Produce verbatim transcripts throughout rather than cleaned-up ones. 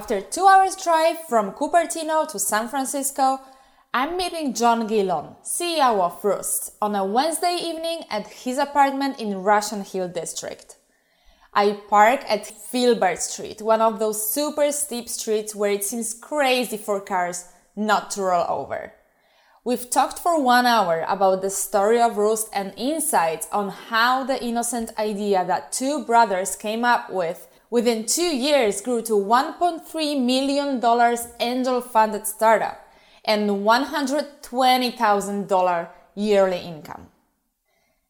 After two hours drive from Cupertino to San Francisco, I'm meeting Jon Gillon, C E O of Roost, on a Wednesday evening at his apartment in Russian Hill District. I park at Filbert Street, one of those super steep streets where it seems crazy for cars not to roll over. We've talked for one hour about the story of Roost and insights on how the innocent idea that two brothers came up with within two years grew to one point three million dollars angel-funded startup and one hundred twenty thousand dollars yearly income.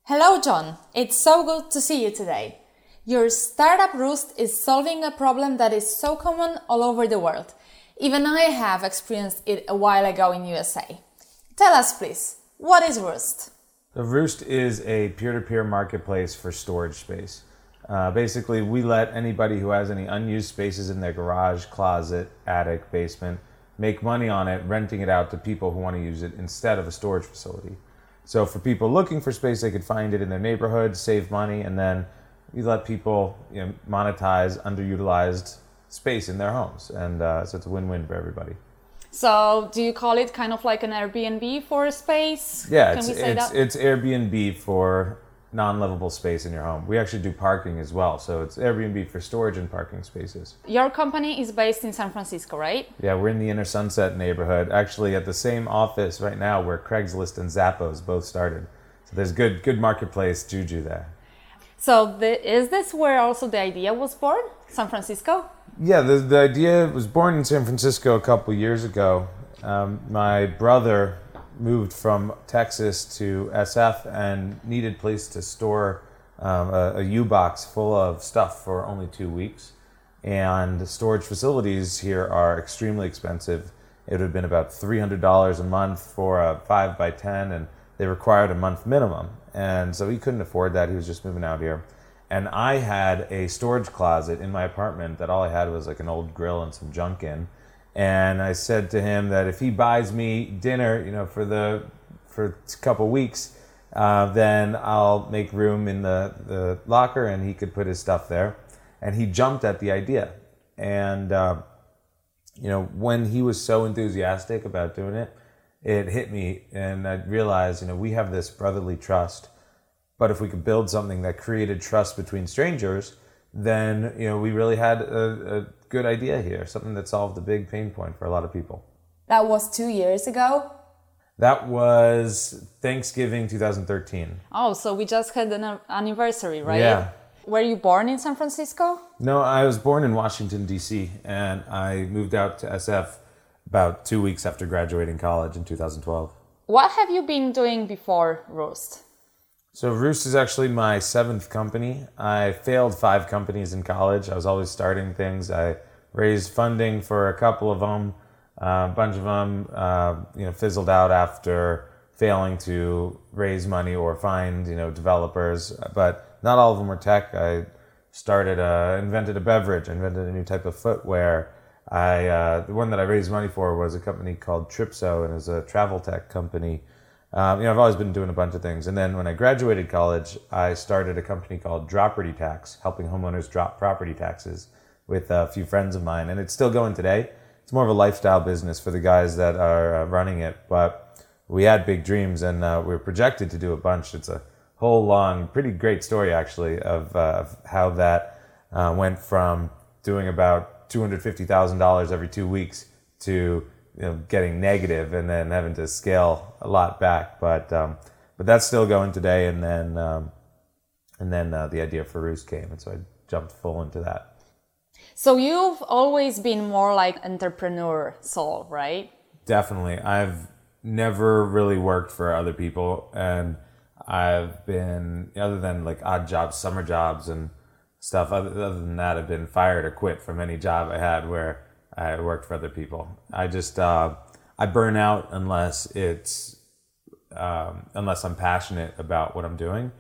Hello, Jon. It's so good to see you today. Your startup Roost is solving a problem that is so common all over the world. Even I have experienced it a while ago in U S A. Tell us, please, what is Roost? The Roost is a peer-to-peer marketplace for storage space. Uh, basically, we let anybody who has any unused spaces in their garage, closet, attic, basement, make money on it, renting it out to people who want to use it instead of a storage facility. So for people looking for space, they could find it in their neighborhood, save money, and then we let people, you know, monetize underutilized space in their homes. And uh, so it's a win-win for everybody. So do you call it kind of like an Airbnb for space? Yeah, Can it's, we say it's, that? it's Airbnb for non-livable space in your home. We actually do parking as well. So it's Airbnb for storage and parking spaces. Your company is based in San Francisco, right? Yeah, we're in the Inner Sunset neighborhood, actually at the same office right now where Craigslist and Zappos both started. So there's good, good marketplace juju there. So the, is this where also the idea was born? San Francisco? Yeah, the, the idea was born in San Francisco a couple years ago. Um, my brother moved from Texas to S F and needed place to store um, a, a U-Box full of stuff for only two weeks. And the storage facilities here are extremely expensive. It would have been about three hundred dollars a month for a five by ten, and they required a month minimum. And so he couldn't afford that. He was just moving out here. And I had a storage closet in my apartment that all I had was like an old grill and some junk in. And I said to him that if he buys me dinner, you know, for the for a couple weeks, uh, then I'll make room in the, the locker and he could put his stuff there. And he jumped at the idea. And, uh, you know, when he was so enthusiastic about doing it, it hit me and I realized, you know, we have this brotherly trust, but if we could build something that created trust between strangers, then, you know, we really had a, a good idea here, something that solved a big pain point for a lot of people. That was two years ago? That was Thanksgiving two thousand thirteen. Oh, so we just had an anniversary, right? Yeah. Were you born in San Francisco? No, I was born in Washington, D C, and I moved out to S F about two weeks after graduating college in two thousand twelve. What have you been doing before Roost? So Roost is actually my seventh company. I failed five companies in college. I was always starting things. I raised funding for a couple of them. Uh, a bunch of them uh, you know, fizzled out after failing to raise money or find, you know, developers. But not all of them were tech. I started, a, invented a beverage, I invented a new type of footwear. I uh, the one that I raised money for was a company called Tripso, and it was a travel tech company. Um, you know, I've always been doing a bunch of things. And then when I graduated college, I started a company called Droperty Tax, helping homeowners drop property taxes with a few friends of mine. And it's still going today. It's more of a lifestyle business for the guys that are uh, running it. But we had big dreams, and uh, we were projected to do a bunch. It's a whole long, pretty great story, actually, of, uh, of how that uh, went from doing about two hundred fifty thousand dollars every two weeks to, you know, getting negative and then having to scale a lot back. But um, but that's still going today. And then um, and then uh, the idea for Roost came. And so I jumped full into that. So you've always been more like entrepreneur soul, right? Definitely. I've never really worked for other people. And I've been, other than like odd jobs, summer jobs and stuff, other than that, I've been fired or quit from any job I had where I worked for other people. I just uh, I burn out unless it's um, unless I'm passionate about what I'm doing.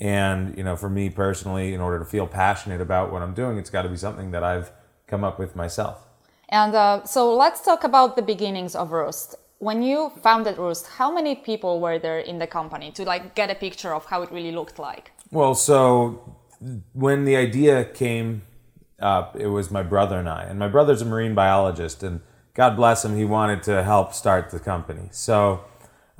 And, you know, for me personally, in order to feel passionate about what I'm doing, it's got to be something that I've come up with myself. And uh, so let's talk about the beginnings of Roost. When you founded Roost, how many people were there in the company to like get a picture of how it really looked like? Well, so when the idea came uh, it was my brother and I. And my brother's a marine biologist, and God bless him, he wanted to help start the company. So,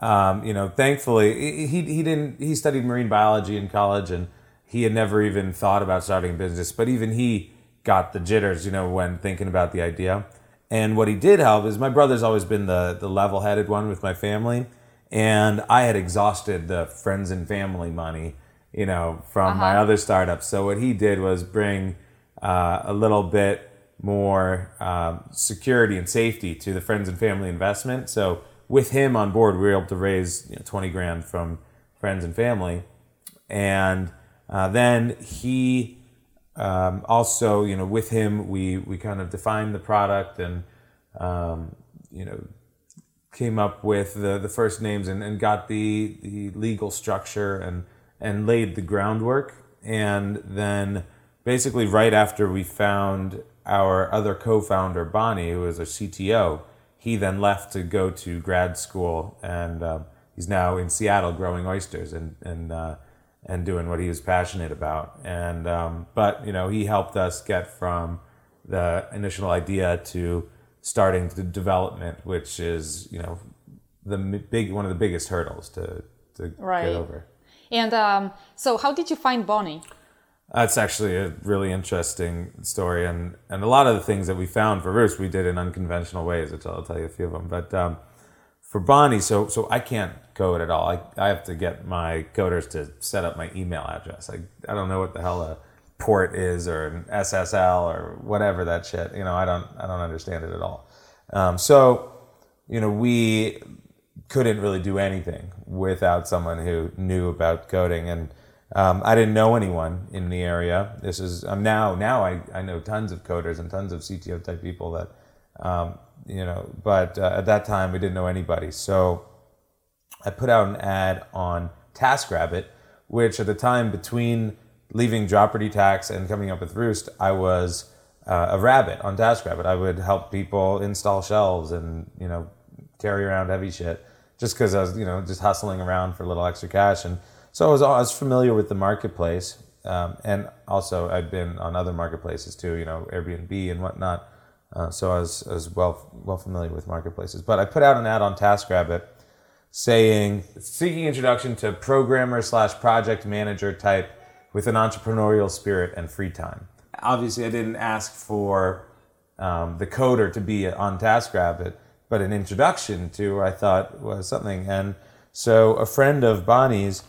um, you know, thankfully, he he didn't. He studied marine biology in college, and he had never even thought about starting a business. But even he got the jitters, you know, when thinking about the idea. And what he did help is my brother's always been the the level-headed one with my family, and I had exhausted the friends and family money, you know, from uh-huh. my other startups. So what he did was bring uh, a little bit more uh, security and safety to the friends and family investment. So with him on board, we were able to raise you know, twenty grand from friends and family. And uh, then he um, also, you know, with him, we, we kind of defined the product and, um, you know, came up with the, the first names and, and got the, the legal structure and, and laid the groundwork. And then basically right after we found our other co-founder, Bonnie, who was our C T O, he then left to go to grad school, and uh, he's now in Seattle growing oysters and and uh, and doing what he was passionate about. And um, but you know he helped us get from the initial idea to starting the development, which is you know the big one of the biggest hurdles to to right. get over. And um, so, how did you find Bonnie? That's actually a really interesting story, and, and a lot of the things that we found for Roost we did in unconventional ways, which I'll tell you a few of them. But um, for Bonnie, so so I can't code at all. I, I have to get my coders to set up my email address. I I don't know what the hell a port is or an S S L or whatever that shit. You know, I don't I don't understand it at all. Um, so you know, we couldn't really do anything without someone who knew about coding. And Um, I didn't know anyone in the area. This is um, now. Now I, I know tons of coders and tons of C T O type people that um, you know. But uh, at that time we didn't know anybody. So I put out an ad on TaskRabbit, which at the time between leaving Droperty Tax and coming up with Roost, I was uh, a rabbit on TaskRabbit. I would help people install shelves and you know carry around heavy shit just because I was you know just hustling around for a little extra cash and. So I was, I was familiar with the marketplace, um, and also I'd been on other marketplaces too, you know, Airbnb and whatnot. Uh, so I was, I was well well familiar with marketplaces. But I put out an ad on TaskRabbit saying, seeking introduction to programmer slash project manager type with an entrepreneurial spirit and free time. Obviously, I didn't ask for um, the coder to be on TaskRabbit, but an introduction to, I thought, was something. And so a friend of Bonnie's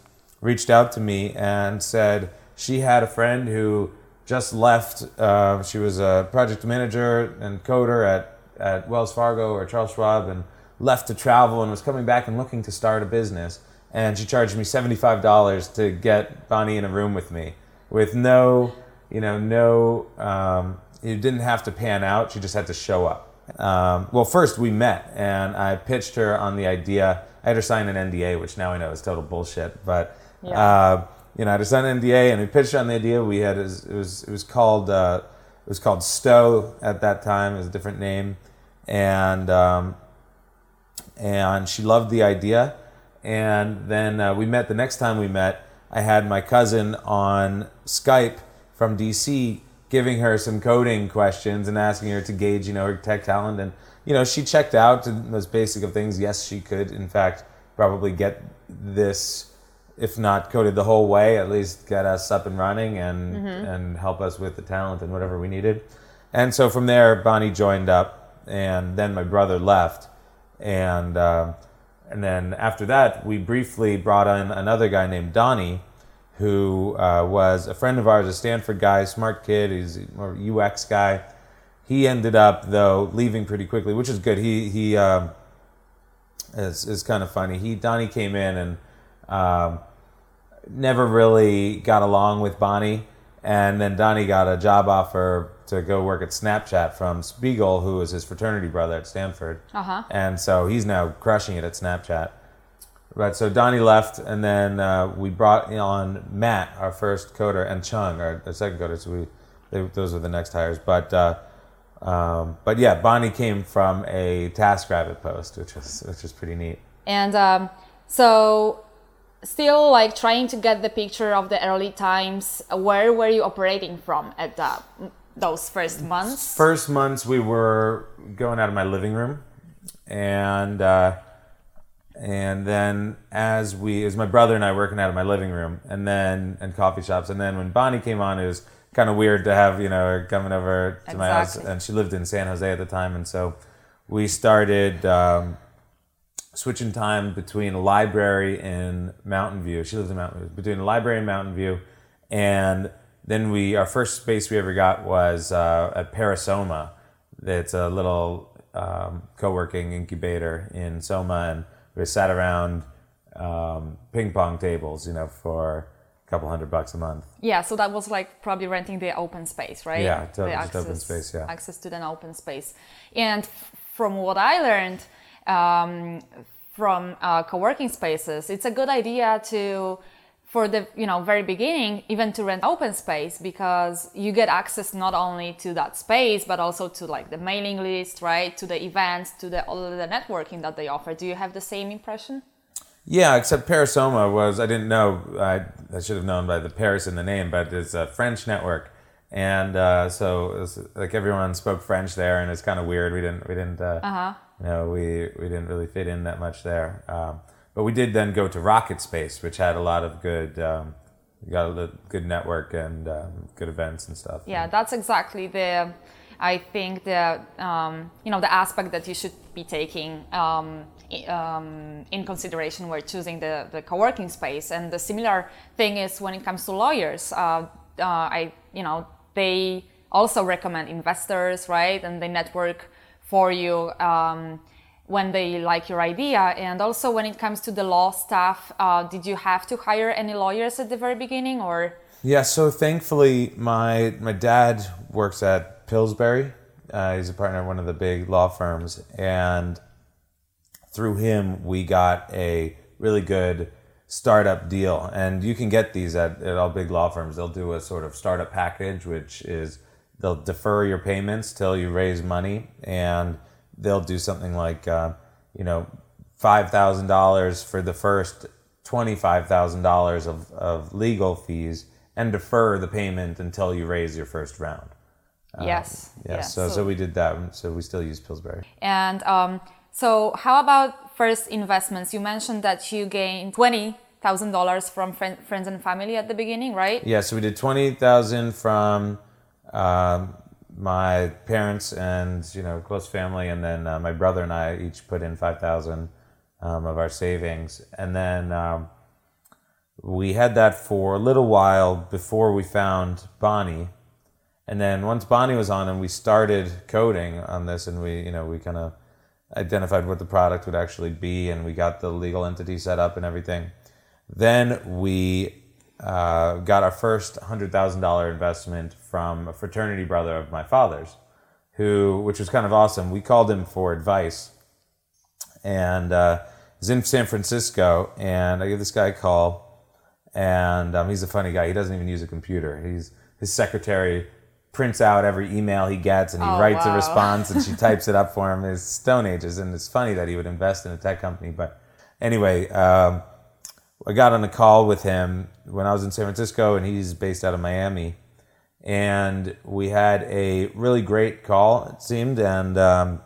reached out to me and said she had a friend who just left. Uh, she was a project manager and coder at, at Wells Fargo or Charles Schwab and left to travel and was coming back and looking to start a business. And she charged me seventy-five dollars to get Bonnie in a room with me with no, you know, no, um, you didn't have to pan out. She just had to show up. Um, well, first we met and I pitched her on the idea. I had her sign an N D A, which now I know is total bullshit, but Yeah. Uh, you know, I had signed an N D A, and we pitched on the idea. We had it was it was, it was called uh, it was called Stow at that time. It was a different name, and um, and she loved the idea. And then uh, we met the next time we met. I had my cousin on Skype from D C, giving her some coding questions and asking her to gauge, you know, her tech talent. And you know, she checked out to the most basic of things. Yes, she could, in fact, probably get this. If not coded the whole way, at least get us up and running and mm-hmm. and help us with the talent and whatever we needed. And so from there, Bonnie joined up, and then my brother left. And uh, and then after that, we briefly brought in another guy named Donnie, who uh, was a friend of ours, a Stanford guy, smart kid, he's a U X guy. He ended up, though, leaving pretty quickly, which is good. He, he uh, is, is kind of funny. He Donnie came in and Um, never really got along with Bonnie, and then Donnie got a job offer to go work at Snapchat from Spiegel, who was his fraternity brother at Stanford. Uh-huh. And so he's now crushing it at Snapchat. Right. So Donnie left, and then uh, we brought on Matt, our first coder, and Chung, our, our second coder. So we, they, those were the next hires. But uh, um, but yeah, Bonnie came from a TaskRabbit post, which was which was pretty neat. And um, so. Still, like trying to get the picture of the early times. Where were you operating from at that those first months? First months we were going out of my living room, and uh, and then as we, it was my brother and I working out of my living room, and then and coffee shops, and then when Bonnie came on, it was kind of weird to have, you know, her coming over to exactly. my house, and she lived in San Jose at the time, and so we started um, switching time between a library in Mountain View. She lived in Mountain View, between a library in Mountain View, and then we, our first space we ever got was uh, at Parisoma. It's a little um, co-working incubator in Soma, and we sat around um, ping pong tables, you know, for a couple hundred bucks a month. Yeah, so that was like probably renting the open space, right? Yeah, to, the just access, open space, yeah. Access to an open space. And f- from what I learned um, from uh, co-working spaces, it's a good idea to... for the, you know, very beginning, even to rent open space, because you get access not only to that space, but also to like the mailing list, right? To the events, to the all of the networking that they offer. Do you have the same impression? Yeah, except Parisoma was, I didn't know, I, I should have known by the Paris in the name, but it's a French network. And uh, so it was, like, everyone spoke French there, and it's kind of weird. We didn't, we didn't, uh, uh-huh. you know, we, we didn't really fit in that much there. Um, But we did then go to Rocket Space, which had a lot of good, um, got a good network and um, good events and stuff. Yeah, that's exactly the, I think the, um, you know, the aspect that you should be taking um, um, in consideration when choosing the, the co-working space. And the similar thing is when it comes to lawyers. Uh, uh, I, you know, they also recommend investors, right? And they network for you. Um, when they like your idea. And also when it comes to the law staff, uh, did you have to hire any lawyers at the very beginning, or? Yeah, so thankfully my my dad works at Pillsbury. Uh, he's a partner at one of the big law firms. And through him, we got a really good startup deal. And you can get these at, at all big law firms. They'll do a sort of startup package, which is they'll defer your payments till you raise money, and they'll do something like, uh, you know, five thousand dollars for the first twenty-five thousand dollars of, of legal fees, and defer the payment until you raise your first round. Uh, yes. Yes. Yeah, so, so so we did that. So we still use Pillsbury. And um, so how about first investments? You mentioned that you gained twenty thousand dollars from friend, friends and family at the beginning, right? Yeah. So we did twenty thousand dollars from... Um, my parents and, you know, close family, and then uh, my brother and I each put in five thousand um, of our savings, and then um, we had that for a little while before we found Bonnie, and then once Bonnie was on, and we started coding on this, and we, you know, we kind of identified what the product would actually be, and we got the legal entity set up and everything. Then we uh, got our first hundred thousand dollar investment from a fraternity brother of my father's, who, which was kind of awesome. We called him for advice, and uh, he's in San Francisco, and I give this guy a call, and um, he's a funny guy. He doesn't even use a computer. He's his secretary prints out every email he gets, and he oh, writes wow. a response, and she types it up for him. It's Stone Ages, and it's funny that he would invest in a tech company. But anyway, um, I got on a call with him when I was in San Francisco, and he's based out of Miami. And we had a really great call, it seemed, and um,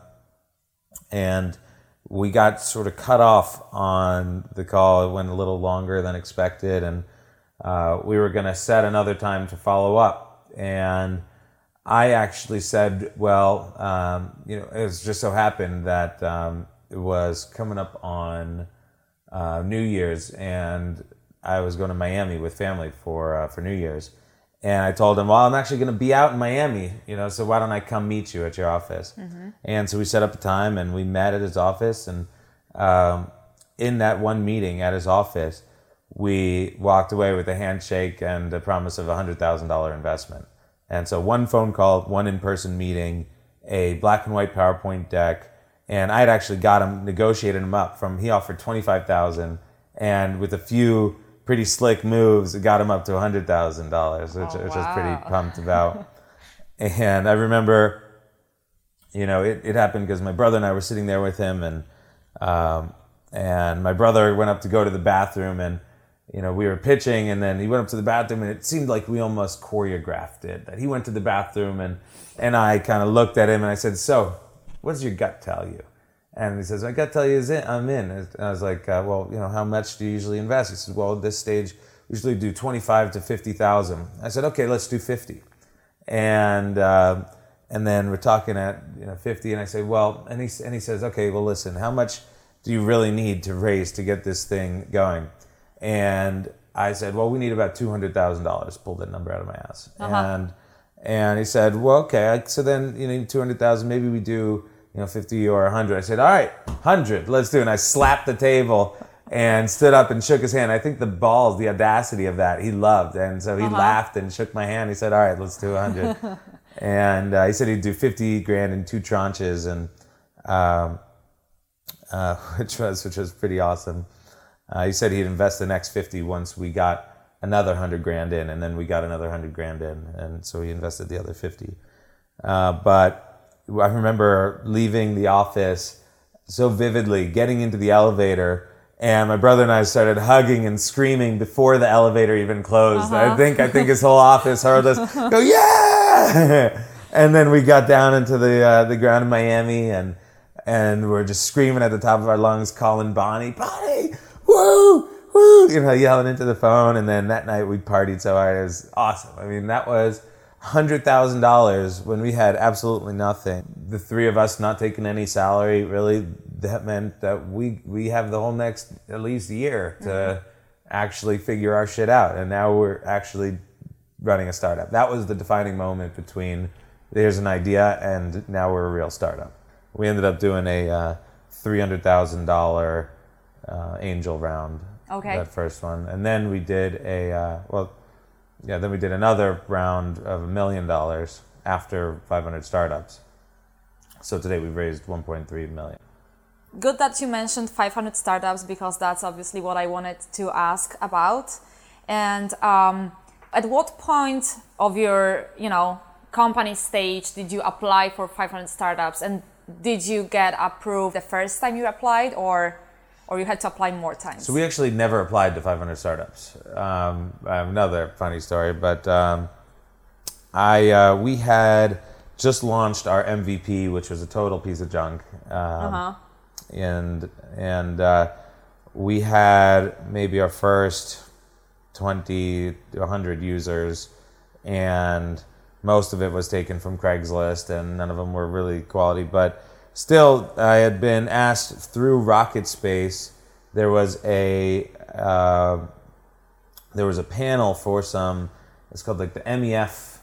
and we got sort of cut off on the call. It went a little longer than expected, and uh, we were going to set another time to follow up. And I actually said, well, um, you know, it was just so happened that um, it was coming up on uh, New Year's, and I was going to Miami with family for uh, for New Year's. And I told him, well, I'm actually going to be out in Miami, you know, so why don't I come meet you at your office? Mm-hmm. And so we set up a time, and we met at his office. And um, in that one meeting at his office, we walked away with a handshake and a promise of a one hundred thousand dollars investment. And so one phone call, one in-person meeting, a black and white PowerPoint deck. And I had actually got him, negotiated him up from, he offered twenty-five thousand dollars, and with a few pretty slick moves, it got him up to one hundred thousand dollars, which, oh, wow. which I was pretty pumped about. And I remember, you know, it, it happened because my brother and I were sitting there with him, and um, and my brother went up to go to the bathroom, and you know, we were pitching, and then he went up to the bathroom, and it seemed like we almost choreographed it. That he went to the bathroom, and and I kind of looked at him, and I said, "So, what does your gut tell you?" And he says, "My gut tell you is in, I'm in." And I was like, uh, "Well, you know, how much do you usually invest?" He says, "Well, at this stage, we usually do twenty-five to fifty thousand." I said, "Okay, let's do fifty." And uh, and then we're talking at you know fifty, and I say, "Well," and he and he says, "Okay, well, listen, how much do you really need to raise to get this thing going?" And I said, well, we need about two hundred thousand dollars. Pulled that number out of my ass. Uh-huh. And and he said, well, okay. So then, you know, two hundred thousand dollars, maybe we do, you know, fifty or one hundred. I said, all right, one hundred, let's do it. And I slapped the table and stood up and shook his hand. I think the balls, the audacity of that, he loved. And so he uh-huh. laughed and shook my hand. He said, all right, let's do one hundred. And uh, he said he'd do fifty grand in two tranches, and um, uh, which was which was pretty awesome. Uh, he said he'd invest the next fifty once we got another hundred grand in, and then we got another hundred grand in, and so he invested the other fifty. Uh, but I remember leaving the office so vividly, getting into the elevator, and my brother and I started hugging and screaming before the elevator even closed. Uh-huh. I think I think his whole office heard us go, yeah! And then we got down into the uh, the ground in Miami, and and we're just screaming at the top of our lungs, calling Bonnie, Bonnie. Woo, woo, you know, yelling into the phone. And then that night we partied so hard. It was awesome. I mean, that was one hundred thousand dollars when we had absolutely nothing. The three of us not taking any salary, really, that meant that we we have the whole next at least year to mm-hmm. actually figure our shit out. And now we're actually running a startup. That was the defining moment between there's an idea and now we're a real startup. We ended up doing a uh, three hundred thousand dollars Uh, angel round, okay. That first one, and then we did a uh, well, yeah. Then we did another round of a million dollars after five hundred startups. So today we've raised one point three million. Good that you mentioned five hundred startups, because that's obviously what I wanted to ask about. And um, at what point of your you know company stage did you apply for five hundred startups, and did you get approved the first time you applied, or? Or you had to apply more times? So we actually never applied to five hundred startups. Um, I have another funny story, but um, I uh, we had just launched our M V P, which was a total piece of junk, um, uh-huh. and and uh, we had maybe our first twenty to one hundred users, and most of it was taken from Craigslist, and none of them were really quality, but. Still, I had been asked through Rocket Space. There was a uh, there was a panel for some. It's called like the M E F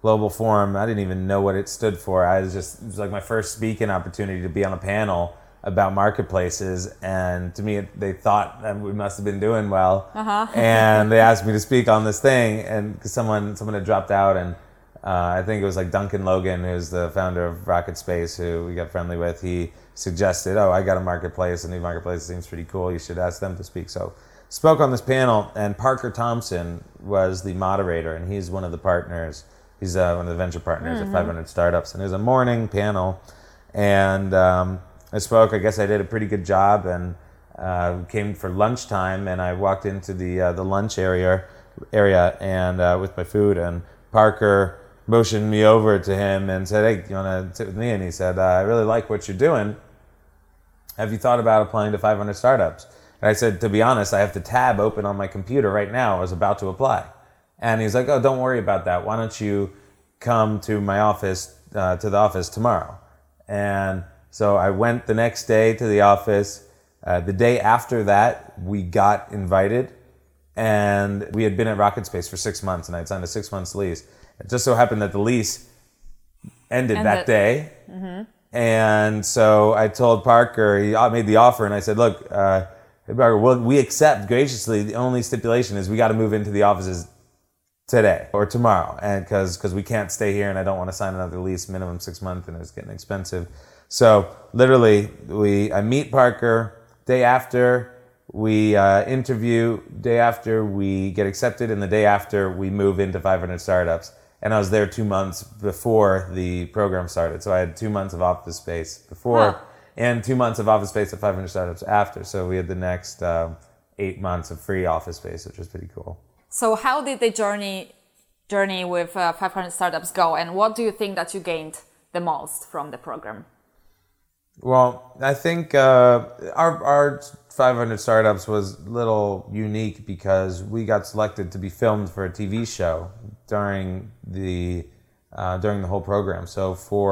Global Forum. I didn't even know what it stood for. I was just it was like my first speaking opportunity to be on a panel about marketplaces, and to me, it, they thought that we must have been doing well. Uh-huh. And they asked me to speak on this thing, and cause someone someone had dropped out and. Uh, I think it was like Duncan Logan, who's the founder of Rocket Space, who we got friendly with. He suggested, oh, I got a marketplace, and the marketplace seems pretty cool. You should ask them to speak. So spoke on this panel, and Parker Thompson was the moderator, and he's one of the partners. He's uh, one of the venture partners mm-hmm. at five hundred Startups. And it was a morning panel, and um, I spoke. I guess I did a pretty good job, and uh, came for lunchtime, and I walked into the uh, the lunch area, area and uh, with my food, and Parker motioned me over to him and said, hey, you want to sit with me? And he said, uh, I really like what you're doing. Have you thought about applying to five hundred startups? And I said, to be honest, I have the tab open on my computer right now. I was about to apply. And he's like, oh, don't worry about that. Why don't you come to my office, uh, to the office tomorrow? And so I went the next day to the office. Uh, the day after that, we got invited. And we had been at Rocket Space for six months, and I had signed a six months lease. It just so happened that the lease ended, ended. that day. Mm-hmm. And so I told Parker, he made the offer, and I said, look, uh, Parker, well, we accept graciously. The only stipulation is we got to move into the offices today or tomorrow, and because because we can't stay here, and I don't want to sign another lease, minimum six months, and it was getting expensive. So literally, we I meet Parker day after. We uh, interview, day after we get accepted, and the day after we move into five hundred startups. And I was there two months before the program started. So I had two months of office space before huh. and two months of office space at five hundred startups after. So we had the next uh, eight months of free office space, which is pretty cool. So how did the journey journey with uh, five hundred Startups go, and what do you think that you gained the most from the program? Well, I think uh, our, our five hundred Startups was a little unique because we got selected to be filmed for a T V show during the uh, during the whole program. So for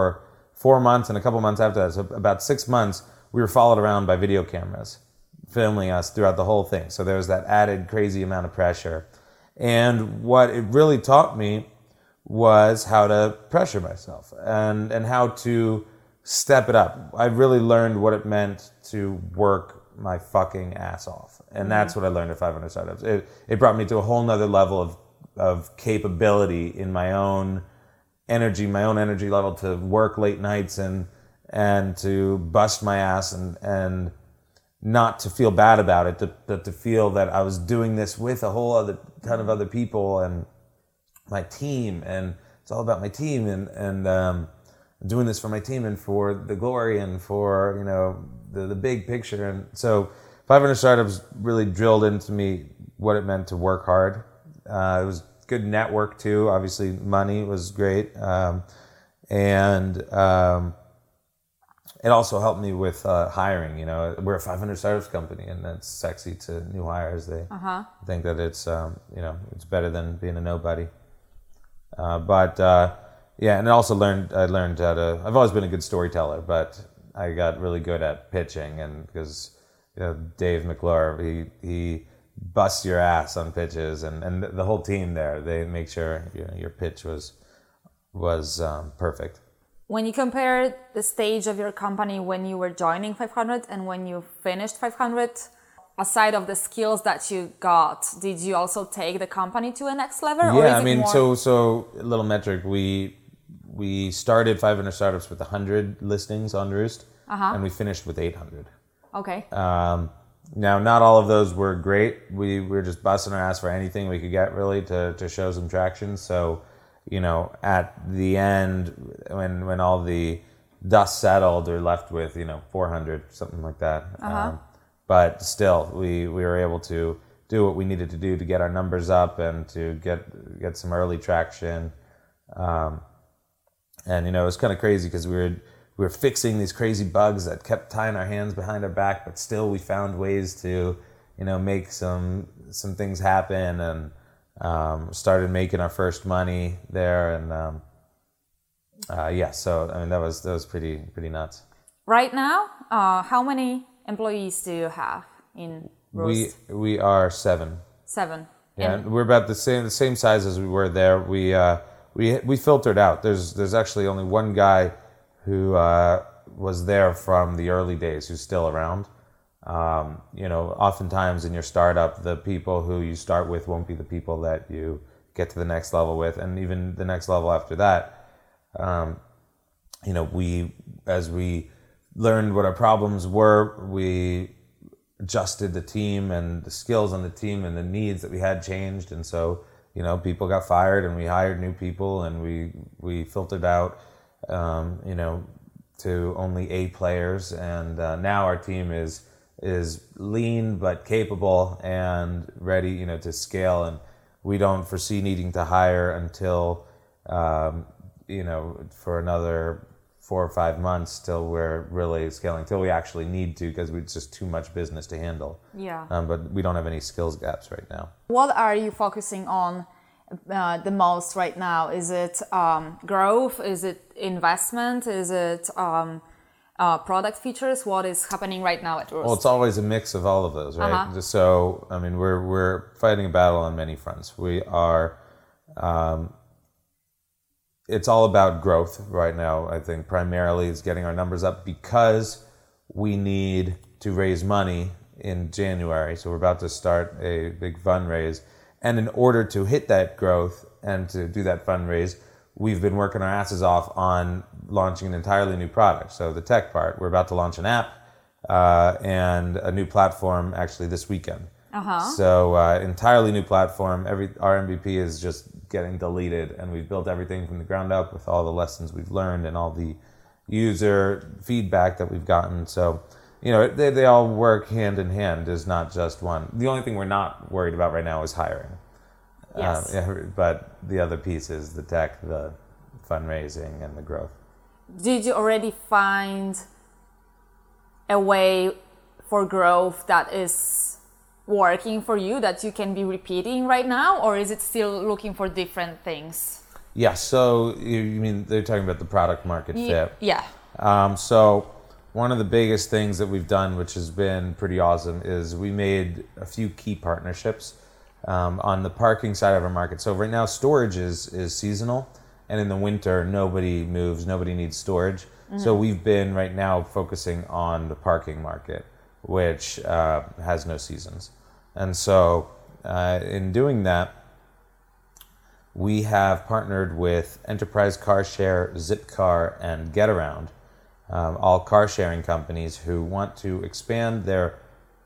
four months and a couple months after that, so about six months, we were followed around by video cameras, filming us throughout the whole thing. So there was that added crazy amount of pressure. And what it really taught me was how to pressure myself and, and how to step it up. I really learned what it meant to work my fucking ass off. And mm-hmm. that's what I learned at five hundred Startups. It it brought me to a whole nother level of, of capability in my own energy, my own energy level to work late nights and and to bust my ass and, and not to feel bad about it, to, but to feel that I was doing this with a whole other ton of other people and my team, and it's all about my team and, and um, doing this for my team and for the glory and for, you know, the, the big picture. And so five hundred Startups really drilled into me what it meant to work hard. Uh, it was good network too. Obviously money was great. Um, and, um, It also helped me with uh, hiring. You know, we're a five hundred Startups company, and that's sexy to new hires. They uh-huh. think that it's um, you know, it's better than being a nobody. Uh, but uh, yeah, and I also learned I learned how to. I've always been a good storyteller, but I got really good at pitching, and because you know Dave McClure, he he busts your ass on pitches, and, and the whole team there, they make sure you know, your pitch was was um, perfect. When you compare the stage of your company when you were joining five hundred and when you finished five hundred, aside of the skills that you got, did you also take the company to a next level? Yeah, or is I mean, it more... so so a little metric. We we started five hundred Startups with one hundred listings on Roost, uh-huh. and we finished with eight hundred. Okay. Um, now, not all of those were great. We, we were just busting our ass for anything we could get, really, to, to show some traction. So... You know, at the end, when when all the dust settled, we're left with you know four hundred, something like that. Uh-huh. Um, but still, we, we were able to do what we needed to do to get our numbers up and to get get some early traction. Um, and you know, it was kind of crazy because we were we were fixing these crazy bugs that kept tying our hands behind our back, but still we found ways to you know make some some things happen and. Um, started making our first money there, and um, uh, yeah, so I mean that was that was pretty pretty nuts. Right now, uh, how many employees do you have in Roost? We we are seven. Seven. Yeah, and we're about the same the same size as we were there. We uh, we we filtered out. There's there's actually only one guy who uh, was there from the early days who's still around. Um, you know, oftentimes in your startup, the people who you start with won't be the people that you get to the next level with, and even the next level after that. Um, you know, we as we learned what our problems were, we adjusted the team and the skills on the team and the needs that we had changed, and so you know, people got fired, and we hired new people, and we we filtered out, um, you know, to only A players, and uh, now our team is. is lean but capable and ready, you know, to scale, and we don't foresee needing to hire until, um, you know, for another four or five months till we're really scaling, till we actually need to, because it's just too much business to handle. Yeah. Um, but we don't have any skills gaps right now. What are you focusing on uh, the most right now? Is it um, growth? Is it investment? Is it... Um Uh, product features? What is happening right now at Roost? Well, it's always a mix of all of those, right? Uh-huh. So, I mean, we're we're fighting a battle on many fronts. We are. Um, it's all about growth right now. I think primarily is getting our numbers up because we need to raise money in January. So we're about to start a big fundraise, and in order to hit that growth and to do that fundraise, we've been working our asses off on launching an entirely new product. So the tech part, we're about to launch an app uh, and a new platform actually this weekend. Uh-huh. So uh, entirely new platform. Every our M V P is just getting deleted, and we've built everything from the ground up with all the lessons we've learned and all the user feedback that we've gotten. So you know, they, they all work hand in hand. There's not just one. The only thing we're not worried about right now is hiring. Yes. Um, but the other piece is the tech, the fundraising, and the growth. Did you already find a way for growth that is working for you, that you can be repeating right now, or is it still looking for different things? Yeah, so you, you mean they're talking about the product market fit. Yeah. Um, so one of the biggest things that we've done, which has been pretty awesome, is we made a few key partnerships um, on the parking side of our market. So right now storage is, is seasonal, and in the winter nobody moves, nobody needs storage. Mm-hmm. So we've been right now focusing on the parking market, which uh, has no seasons. And so uh, in doing that, we have partnered with Enterprise Car Share, Zipcar, and GetAround, um, all car sharing companies who want to expand their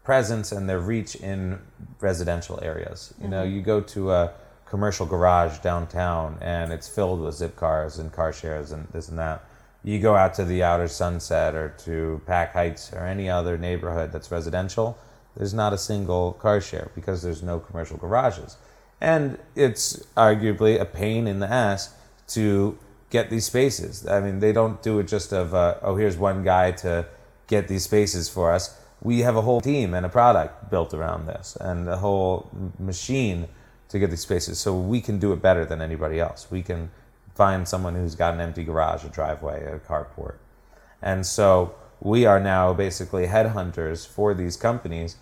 presence and their reach in residential areas. You mm-hmm. know, you go to a commercial garage downtown and it's filled with Zipcars and car shares and this and that. You go out to the Outer Sunset or to Pack Heights or any other neighborhood that's residential, there's not a single car share because there's no commercial garages. And it's arguably a pain in the ass to get these spaces. I mean, they don't do it just of, uh, oh, here's one guy to get these spaces for us. We have a whole team and a product built around this and a whole machine to get these spaces. So we can do it better than anybody else. We can find someone who's got an empty garage, a driveway, a carport. And so we are now basically headhunters for these companies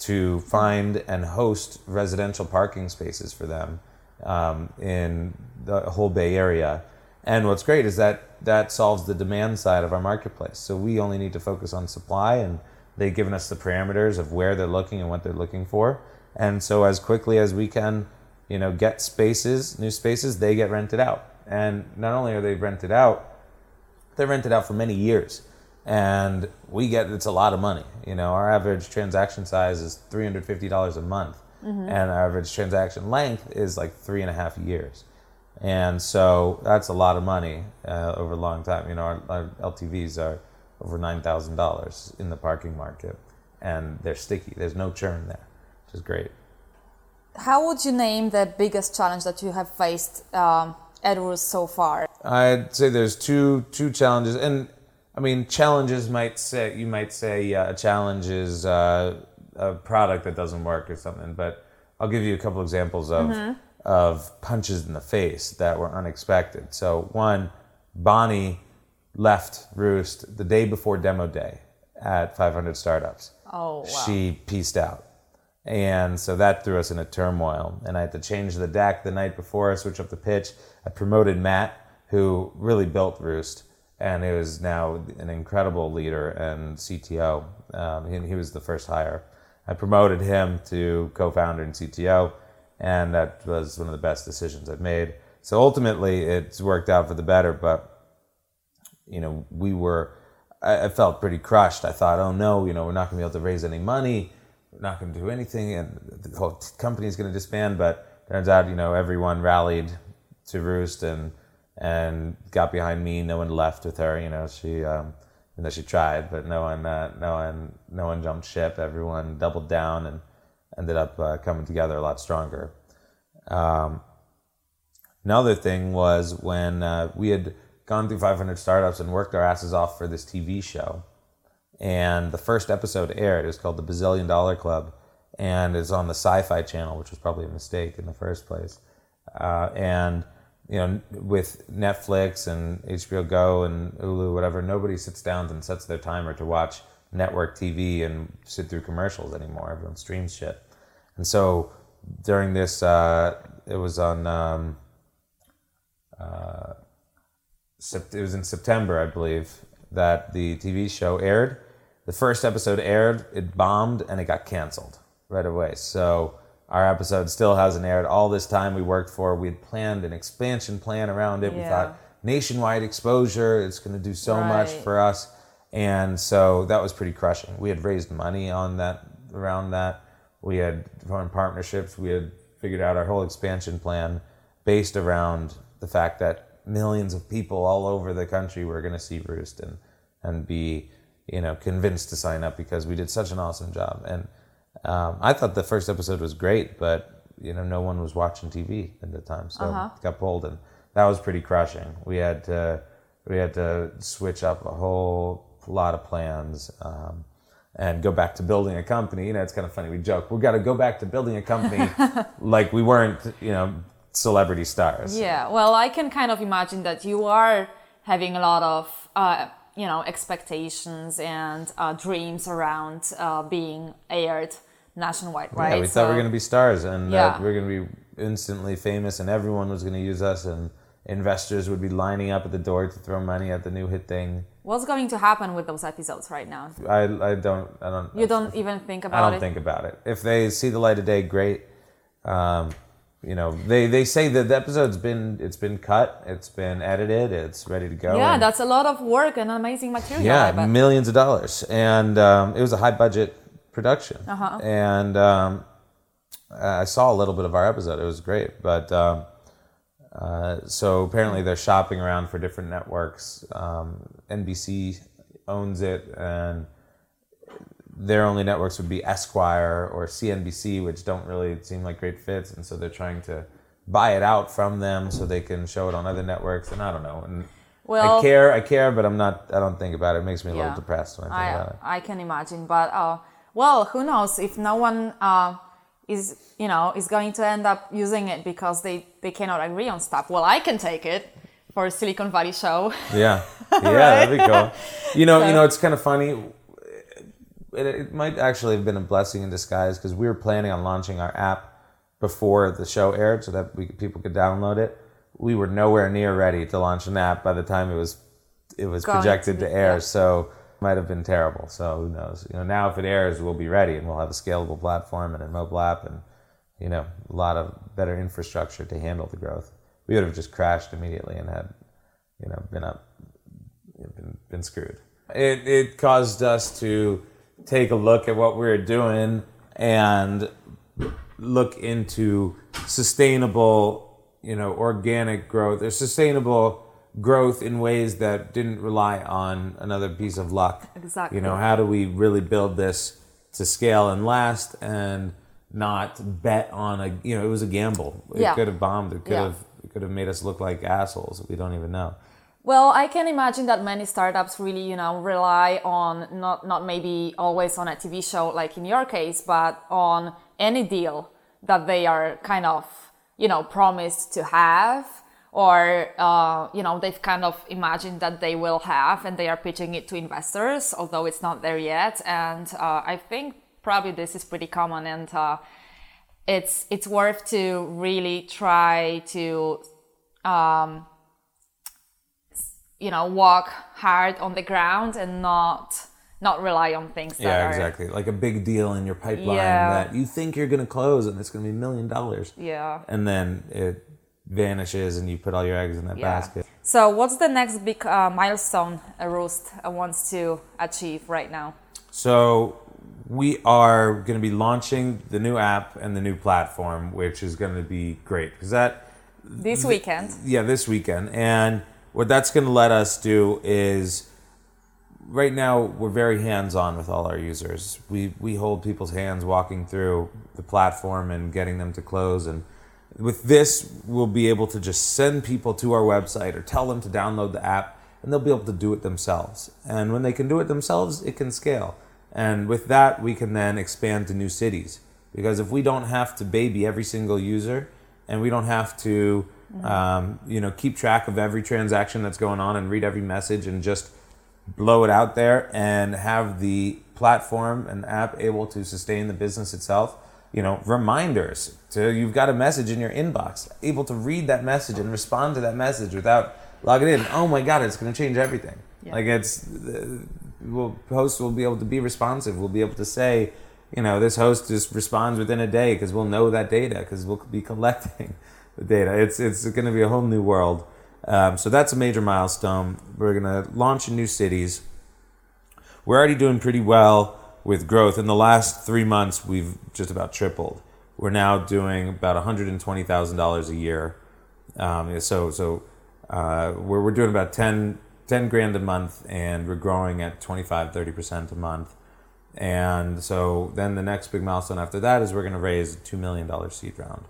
to find and host residential parking spaces for them um, in the whole Bay Area. And what's great is that that solves the demand side of our marketplace. So we only need to focus on supply, and they've given us the parameters of where they're looking and what they're looking for. And so as quickly as we can, you know, get spaces, new spaces, they get rented out. And not only are they rented out, they're rented out for many years. And we get, it's a lot of money. You know, our average transaction size is three hundred fifty dollars a month. Mm-hmm. And our average transaction length is like three and a half years. And so that's a lot of money uh, over a long time. You know, our, our L T Vs are over nine thousand dollars in the parking market. And they're sticky. There's no churn there, which is great. How would you name the biggest challenge that you have faced um, at Roost so far? I'd say there's two two challenges, and I mean challenges might say you might say uh, a challenge is uh, a product that doesn't work or something. But I'll give you a couple examples of mm-hmm. of punches in the face that were unexpected. So one, Bonnie left Roost the day before demo day at five hundred Startups. Oh, wow! She peaced out. And so that threw us in a turmoil. And I had to change the deck the night before, switch up the pitch. I promoted Matt, who really built Roost, and he was now an incredible leader and C T O. Um, he, he was the first hire. I promoted him to co-founder and C T O, and that was one of the best decisions I've made. So ultimately, it's worked out for the better, but, you know, we were, I, I felt pretty crushed. I thought, oh no, you know, we're not going to be able to raise any money. Not going to do anything, and the whole company is going to disband. But turns out, you know, everyone rallied to Roost and and got behind me. No one left with her. You know, she um, you know she tried, but no one, uh, no one, no one jumped ship. Everyone doubled down and ended up uh, coming together a lot stronger. Um, another thing was when uh, we had gone through five hundred Startups and worked our asses off for this T V show. And the first episode aired. It was called The Bazillion Dollar Club, and it's on the Sci-Fi Channel, which was probably a mistake in the first place. Uh, and you know, with Netflix and H B O Go and Hulu, whatever, nobody sits down and sets their timer to watch network T V and sit through commercials anymore. Everyone streams shit. And so during this, uh, it was on. Um, uh, it was in September, I believe, that the T V show aired. The first episode aired, it bombed, and it got canceled right away. So our episode still hasn't aired. All this time we worked for, we had planned an expansion plan around it. Yeah. We thought nationwide exposure, it's going to do so right. much for us. And so that was pretty crushing. We had raised money on that, around that. We had foreign partnerships. We had figured out our whole expansion plan based around the fact that millions of people all over the country were going to see Roost and and be you know, convinced to sign up because we did such an awesome job. And um, I thought the first episode was great, but, you know, no one was watching T V at the time. So uh-huh. it got pulled, and that was pretty crushing. We had to, we had to switch up a whole lot of plans um, and go back to building a company. You know, it's kind of funny. We joke, we've got to go back to building a company like we weren't, you know, celebrity stars. Yeah, well, I can kind of imagine that you are having a lot of... Uh, you know, expectations and uh, dreams around uh, being aired nationwide, right? Yeah, we thought so, we were going to be stars, and yeah. uh, we were going to be instantly famous, and everyone was going to use us, and investors would be lining up at the door to throw money at the new hit thing. What's going to happen with those episodes right now? I, I don't, I don't. You I, don't even think about it? I don't it? think about it. If they see the light of day, great. Um, You know, they, they say that the episode's been, it's been cut, it's been edited, it's ready to go. Yeah, that's a lot of work and amazing material. Yeah, millions of dollars. And um, it was a high-budget production. Uh-huh. And um, I saw a little bit of our episode. It was great. But um, uh, so apparently they're shopping around for different networks. Um, N B C owns it, and their only networks would be Esquire or C N B C, which don't really seem like great fits, and so they're trying to buy it out from them so they can show it on other networks. And I don't know. And well, I care, I care, but I'm not. I don't think about it. It makes me a yeah, little depressed when I think I, about it. I can imagine, but uh, well, who knows if no one uh, is, you know, is going to end up using it because they, they cannot agree on stuff. Well, I can take it for a Silicon Valley show. Yeah, yeah, right? That'd be cool. You know, so, you know, it's kind of funny. It, it might actually have been a blessing in disguise because we were planning on launching our app before the show aired so that we, people could download it. We were nowhere near ready to launch an app by the time it was it was Going projected to, be, to air, yeah. So it might have been terrible. So who knows? You know, now if it airs, we'll be ready, and we'll have a scalable platform and a mobile app, and you know, a lot of better infrastructure to handle the growth. We would have just crashed immediately and had, you know, been up, been, been screwed. It it caused us to take a look at what we're doing and look into sustainable, you know, organic growth or sustainable growth in ways that didn't rely on another piece of luck. Exactly. You know, how do we really build this to scale and last and not bet on a, you know, it was a gamble. It yeah. could have bombed. It could yeah. have, it could have made us look like assholes. We don't even know. Well, I can imagine that many startups really, you know, rely on not, not maybe always on a T V show like in your case, but on any deal that they are kind of, you know, promised to have or, uh, you know, they've kind of imagined that they will have and they are pitching it to investors, although it's not there yet. And uh, I think probably this is pretty common, and uh, it's it's worth to really try to... Um, you know, walk hard on the ground and not not rely on things that yeah, are... Yeah, exactly. Like a big deal in your pipeline yeah. that you think you're going to close and it's going to be a million dollars. Yeah. And then it vanishes and you put all your eggs in that yeah. basket. So what's the next big uh, milestone Roost wants to achieve right now? So we are going to be launching the new app and the new platform, which is going to be great. Because that... This weekend. Th- yeah, this weekend. And... what that's going to let us do is, right now, we're very hands-on with all our users. We we hold people's hands walking through the platform and getting them to close. And with this, we'll be able to just send people to our website or tell them to download the app, and they'll be able to do it themselves. And when they can do it themselves, it can scale. And with that, we can then expand to new cities. Because if we don't have to baby every single user, and we don't have to... Mm-hmm. Um, you know, keep track of every transaction that's going on and read every message and just blow it out there and have the platform and app able to sustain the business itself. You know, reminders to you've got a message in your inbox, able to read that message and respond to that message without logging in. Oh my God, it's going to change everything. Yeah. Like it's, we'll, hosts will be able to be responsive. We'll be able to say, you know, this host just responds within a day because we'll know that data because we'll be collecting data. It's it's going to be a whole new world. Um, so that's a major milestone. We're going to launch in new cities. We're already doing pretty well with growth. In the last three months, we've just about tripled. We're now doing about one hundred twenty thousand dollars a year. Um, so so uh, we're we're doing about ten ten grand a month, and we're growing at twenty-five, thirty percent a month. And so then the next big milestone after that is we're going to raise a two million dollars seed round.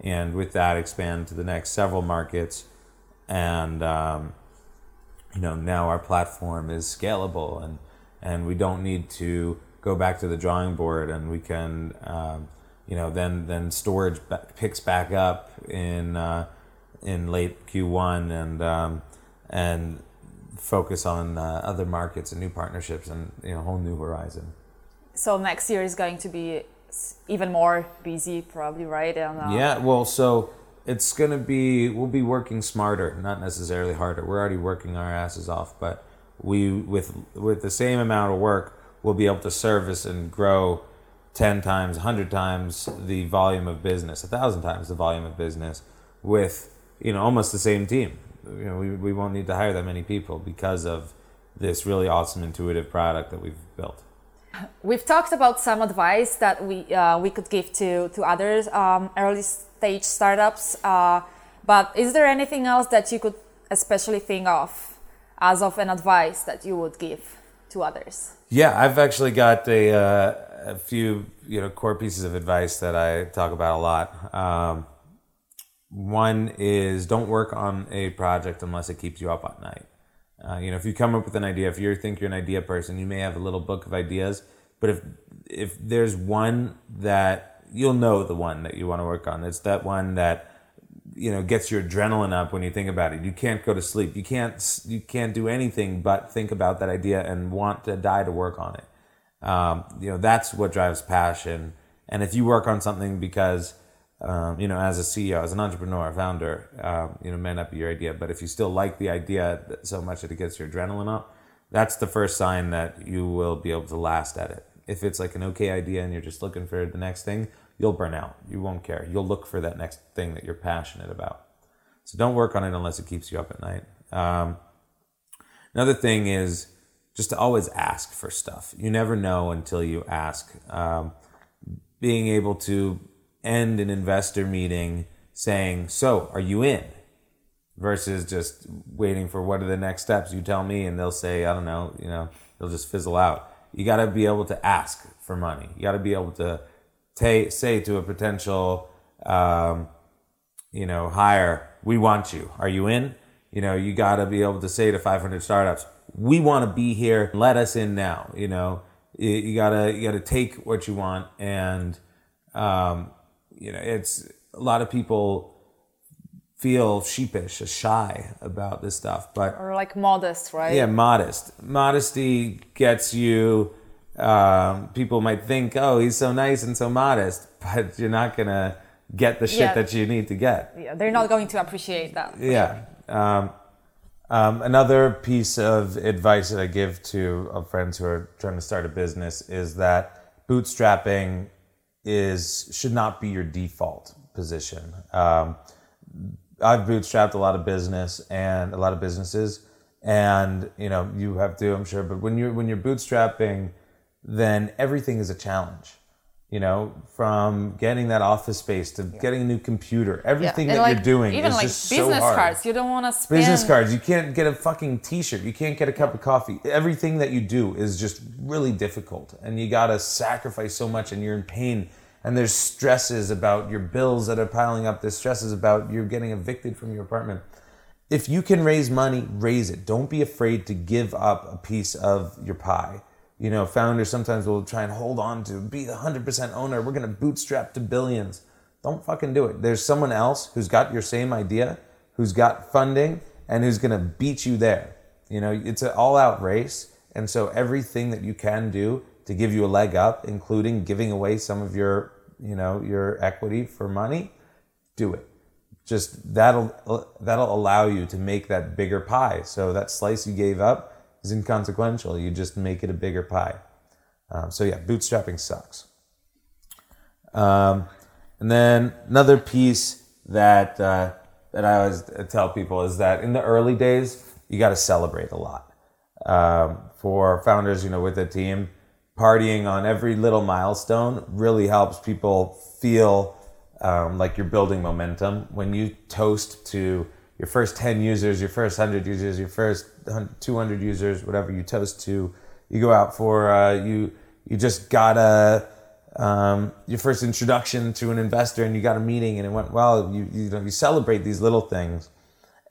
And with that, expand to the next several markets. And, um, you know, now our platform is scalable, and, and we don't need to go back to the drawing board, and we can, um, you know, then, then storage back, picks back up in, uh, in late Q one, and, um, and focus on uh, other markets and new partnerships, and, you know, a whole new horizon. So next year is going to be even more busy, probably, right? And, uh... yeah, well, so it's going to be, we'll be working smarter, not necessarily harder. We're already working our asses off, but we, with with the same amount of work, we'll be able to service and grow ten times, one hundred times the volume of business, one thousand times the volume of business with, you know, almost the same team. You know, we we won't need to hire that many people because of this really awesome intuitive product that we've built. We've talked about some advice that we uh, we could give to to others um, early stage startups. Uh, but is there anything else that you could especially think of as of an advice that you would give to others? Yeah, I've actually got a uh, a few you know core pieces of advice that I talk about a lot. Um, One is, don't work on a project unless it keeps you up at night. Uh, you know, if you come up with an idea, if you think you're an idea person, you may have a little book of ideas, but if if there's one that you'll know, the one that you want to work on, it's that one that, you know, gets your adrenaline up when you think about it. You can't go to sleep. You can't you can't do anything but think about that idea and want to die to work on it. Um, you know, that's what drives passion. And if you work on something because Um, you know, as a C E O, as an entrepreneur, founder, um, you know, may not be your idea, but if you still like the idea so much that it gets your adrenaline up, that's the first sign that you will be able to last at it. If it's like an okay idea and you're just looking for the next thing, you'll burn out. You won't care. You'll look for that next thing that you're passionate about. So don't work on it unless it keeps you up at night. Um, another thing is just to always ask for stuff. You never know until you ask. Um, being able to end an investor meeting saying, "So, are you in?" versus just waiting for, "What are the next steps? You tell me," and they'll say, I don't know, you know, they'll just fizzle out. You got to be able to ask for money. You got to be able to t- say to a potential, um, you know, hire, "We want you. Are you in?" You know, you got to be able to say to five hundred startups, "We want to be here. Let us in now." You know, you, you gotta you gotta take what you want, and um, You know, it's a lot of people feel sheepish, or shy about this stuff, but or like modest, right? Yeah, modest. Modesty gets you. Um, people might think, "Oh, he's so nice and so modest," but you're not gonna get the shit yeah. that you need to get. Yeah, they're not going to appreciate that. Yeah. Um, um, another piece of advice that I give to friends who are trying to start a business is that bootstrapping is should not be your default position. Um, I've bootstrapped a lot of business and a lot of businesses, and you know you have to, I'm sure. But when you're when you're bootstrapping, then everything is a challenge. You know, from getting that office space to yeah. getting a new computer, everything yeah. that like, you're doing even is like just business so hard. Cards, you don't want to spend business cards. You can't get a fucking T-shirt. You can't get a cup of coffee. Everything that you do is just really difficult, and you gotta sacrifice so much, and you're in pain. And there's stresses about your bills that are piling up. There's stresses about you're getting evicted from your apartment. If you can raise money, raise it. Don't be afraid to give up a piece of your pie. You know, founders sometimes will try and hold on to, be the one hundred percent owner. We're going to bootstrap to billions. Don't fucking do it. There's someone else who's got your same idea, who's got funding, and who's going to beat you there. You know, it's an all-out race. And so everything that you can do to give you a leg up, including giving away some of your, you know, your equity for money, do it. Just that'll that'll allow you to make that bigger pie. So that slice you gave up is inconsequential. You just make it a bigger pie. Um, so yeah, bootstrapping sucks. Um, and then another piece that uh, that I always tell people is that in the early days, you got to celebrate a lot. Um, for founders, you know, with a team, partying on every little milestone really helps people feel um, like you're building momentum. When you toast to your first ten users, your first one hundred users, your first two hundred users, whatever you toast to, you go out for, uh, you you just got a, um, your first introduction to an investor and you got a meeting and it went well. You, you know, you celebrate these little things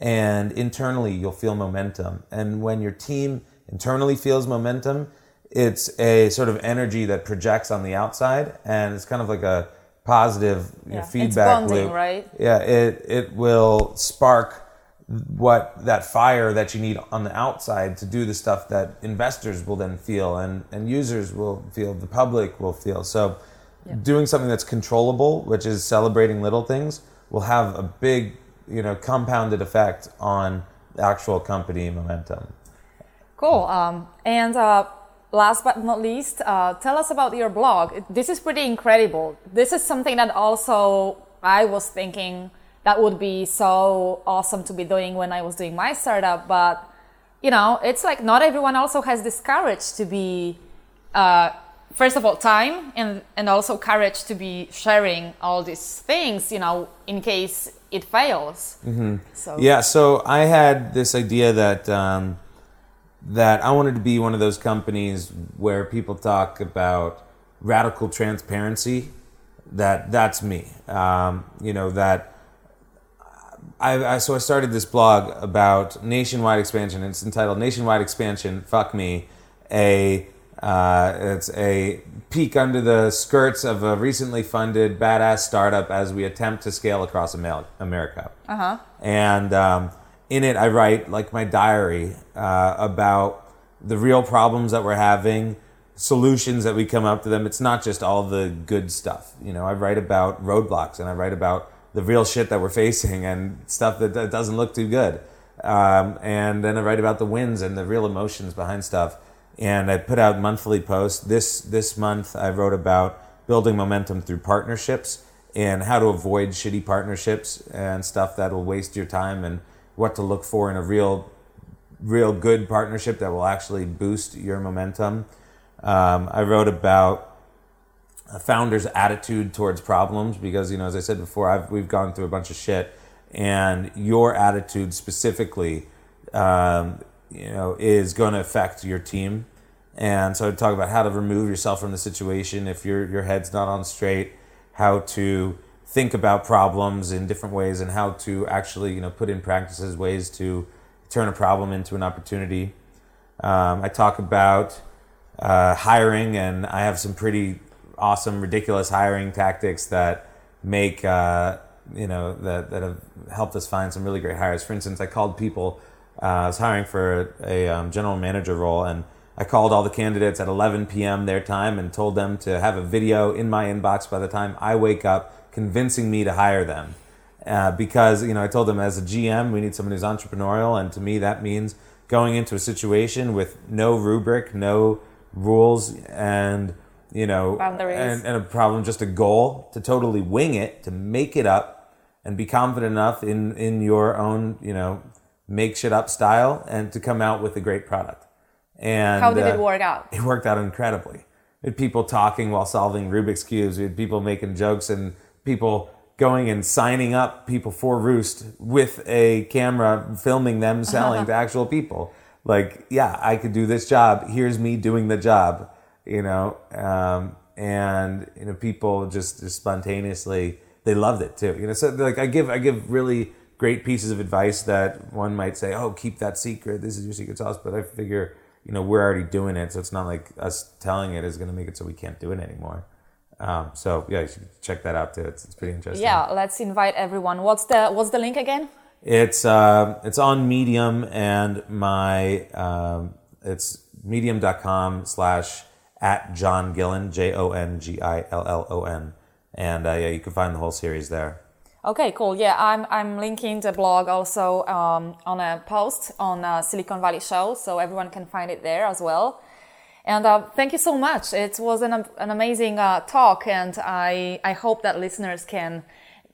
and internally you'll feel momentum. And when your team internally feels momentum, it's a sort of energy that projects on the outside, and it's kind of like a positive yeah. you know, feedback. It's bonding, loop. Right? Yeah, it it will spark what that fire that you need on the outside to do the stuff that investors will then feel, and, and users will feel, the public will feel. So yeah. doing something that's controllable, which is celebrating little things, will have a big, you know, compounded effect on the actual company momentum. Cool. Um, and uh, last but not least, uh, tell us about your blog. This is pretty incredible. This is something that also I was thinking that would be so awesome to be doing when I was doing my startup. But, you know, it's like not everyone also has this courage to be, uh, first of all, time and, and also courage to be sharing all these things, you know, in case it fails. Mm-hmm. So. Yeah, so I had this idea that... Um, that I wanted to be one of those companies where people talk about radical transparency, that that's me. Um, you know, that I, I, so I started this blog about nationwide expansion. It's entitled Nationwide Expansion, Fuck Me. A, uh, it's a peek under the skirts of a recently funded badass startup as we attempt to scale across America. Uh-huh. And, um, in it, I write like my diary uh, about the real problems that we're having, solutions that we come up to them. It's not just all the good stuff. You know, I write about roadblocks and I write about the real shit that we're facing and stuff that, that doesn't look too good. Um, and then I write about the wins and the real emotions behind stuff. And I put out monthly posts. This this month, I wrote about building momentum through partnerships and how to avoid shitty partnerships and stuff that will waste your time, and what to look for in a real, real good partnership that will actually boost your momentum. Um, I wrote about a founder's attitude towards problems because, you know, as I said before, I've, we've gone through a bunch of shit, and your attitude specifically, um, you know, is going to affect your team. And so I talk about how to remove yourself from the situation if your your head's not on straight, how to think about problems in different ways, and how to actually, you know, put in practices, ways to turn a problem into an opportunity. Um, I talk about uh, hiring, and I have some pretty awesome, ridiculous hiring tactics that make, uh, you know, that, that have helped us find some really great hires. For instance, I called people, uh, I was hiring for a, a um, general manager role, and I called all the candidates at eleven p.m. their time and told them to have a video in my inbox by the time I wake up, convincing me to hire them, uh, because, you know, I told them as a G M, we need someone who's entrepreneurial, and to me that means going into a situation with no rubric, no rules, and, you know, boundaries, and, and a problem, just a goal, to totally wing it, to make it up, and be confident enough in, in your own, you know, make shit up style, and to come out with a great product. And how did uh, it work out? It worked out incredibly. We had people talking while solving Rubik's Cubes. We had people making jokes and people going and signing up people for Roost with a camera, filming them selling to actual people. Like, yeah, I could do this job. Here's me doing the job, you know. Um, and, you know, people just, just spontaneously, they loved it too. You know, so like I give I give really great pieces of advice that one might say, oh, keep that secret. This is your secret sauce. But I figure, you know, we're already doing it. So it's not like us telling it is going to make it so we can't do it anymore. Um, so yeah, you should check that out too. It's, it's pretty interesting. Yeah, let's invite everyone. What's the What's the link again? It's uh, it's on Medium, and my um, it's medium.com slash at Jon Gillon, J O N G I L L O N, and uh, yeah, you can find the whole series there. Okay, cool. Yeah, I'm I'm linking the blog also um, on a post on uh, Silicon Valley Show, so everyone can find it there as well. And uh, thank you so much. It was an an amazing uh, talk, and I, I hope that listeners can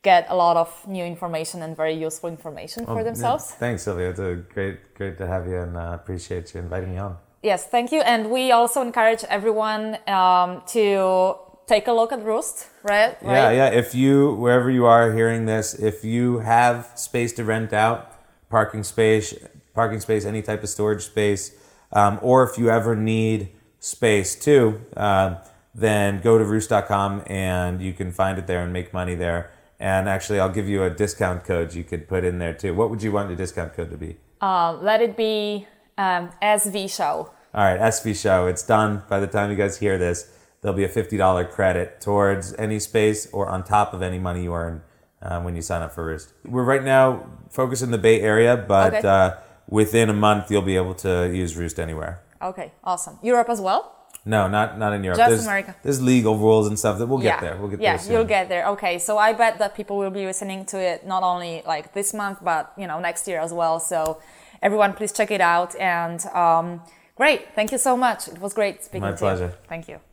get a lot of new information and very useful information well, for themselves. Yeah. Thanks, Sylvia. It's a great great to have you, and uh, appreciate you inviting me on. Yes, thank you. And we also encourage everyone um, to take a look at Roost, right? right? Yeah, yeah. If you, wherever you are hearing this, if you have space to rent out, parking space, parking space, any type of storage space. Um, or if you ever need space too, uh, then go to roost dot com and you can find it there and make money there. And actually, I'll give you a discount code you could put in there too. What would you want the discount code to be? Uh, let it be um, S V Show. All right, S V Show. It's done. By the time you guys hear this, there'll be a fifty dollars credit towards any space or on top of any money you earn uh, when you sign up for Roost. We're right now focused in the Bay Area, but okay. uh, within a month, you'll be able to use Roost anywhere. Okay, awesome. Europe as well? No, not not in Europe. Just there's, America. There's legal rules and stuff that we'll get yeah. there. We'll get yeah, there soon. You'll get there. Okay, so I bet that people will be listening to it not only like this month, but you know next year as well. So everyone, please check it out. And um, great, thank you so much. It was great speaking My to pleasure. you. Thank you.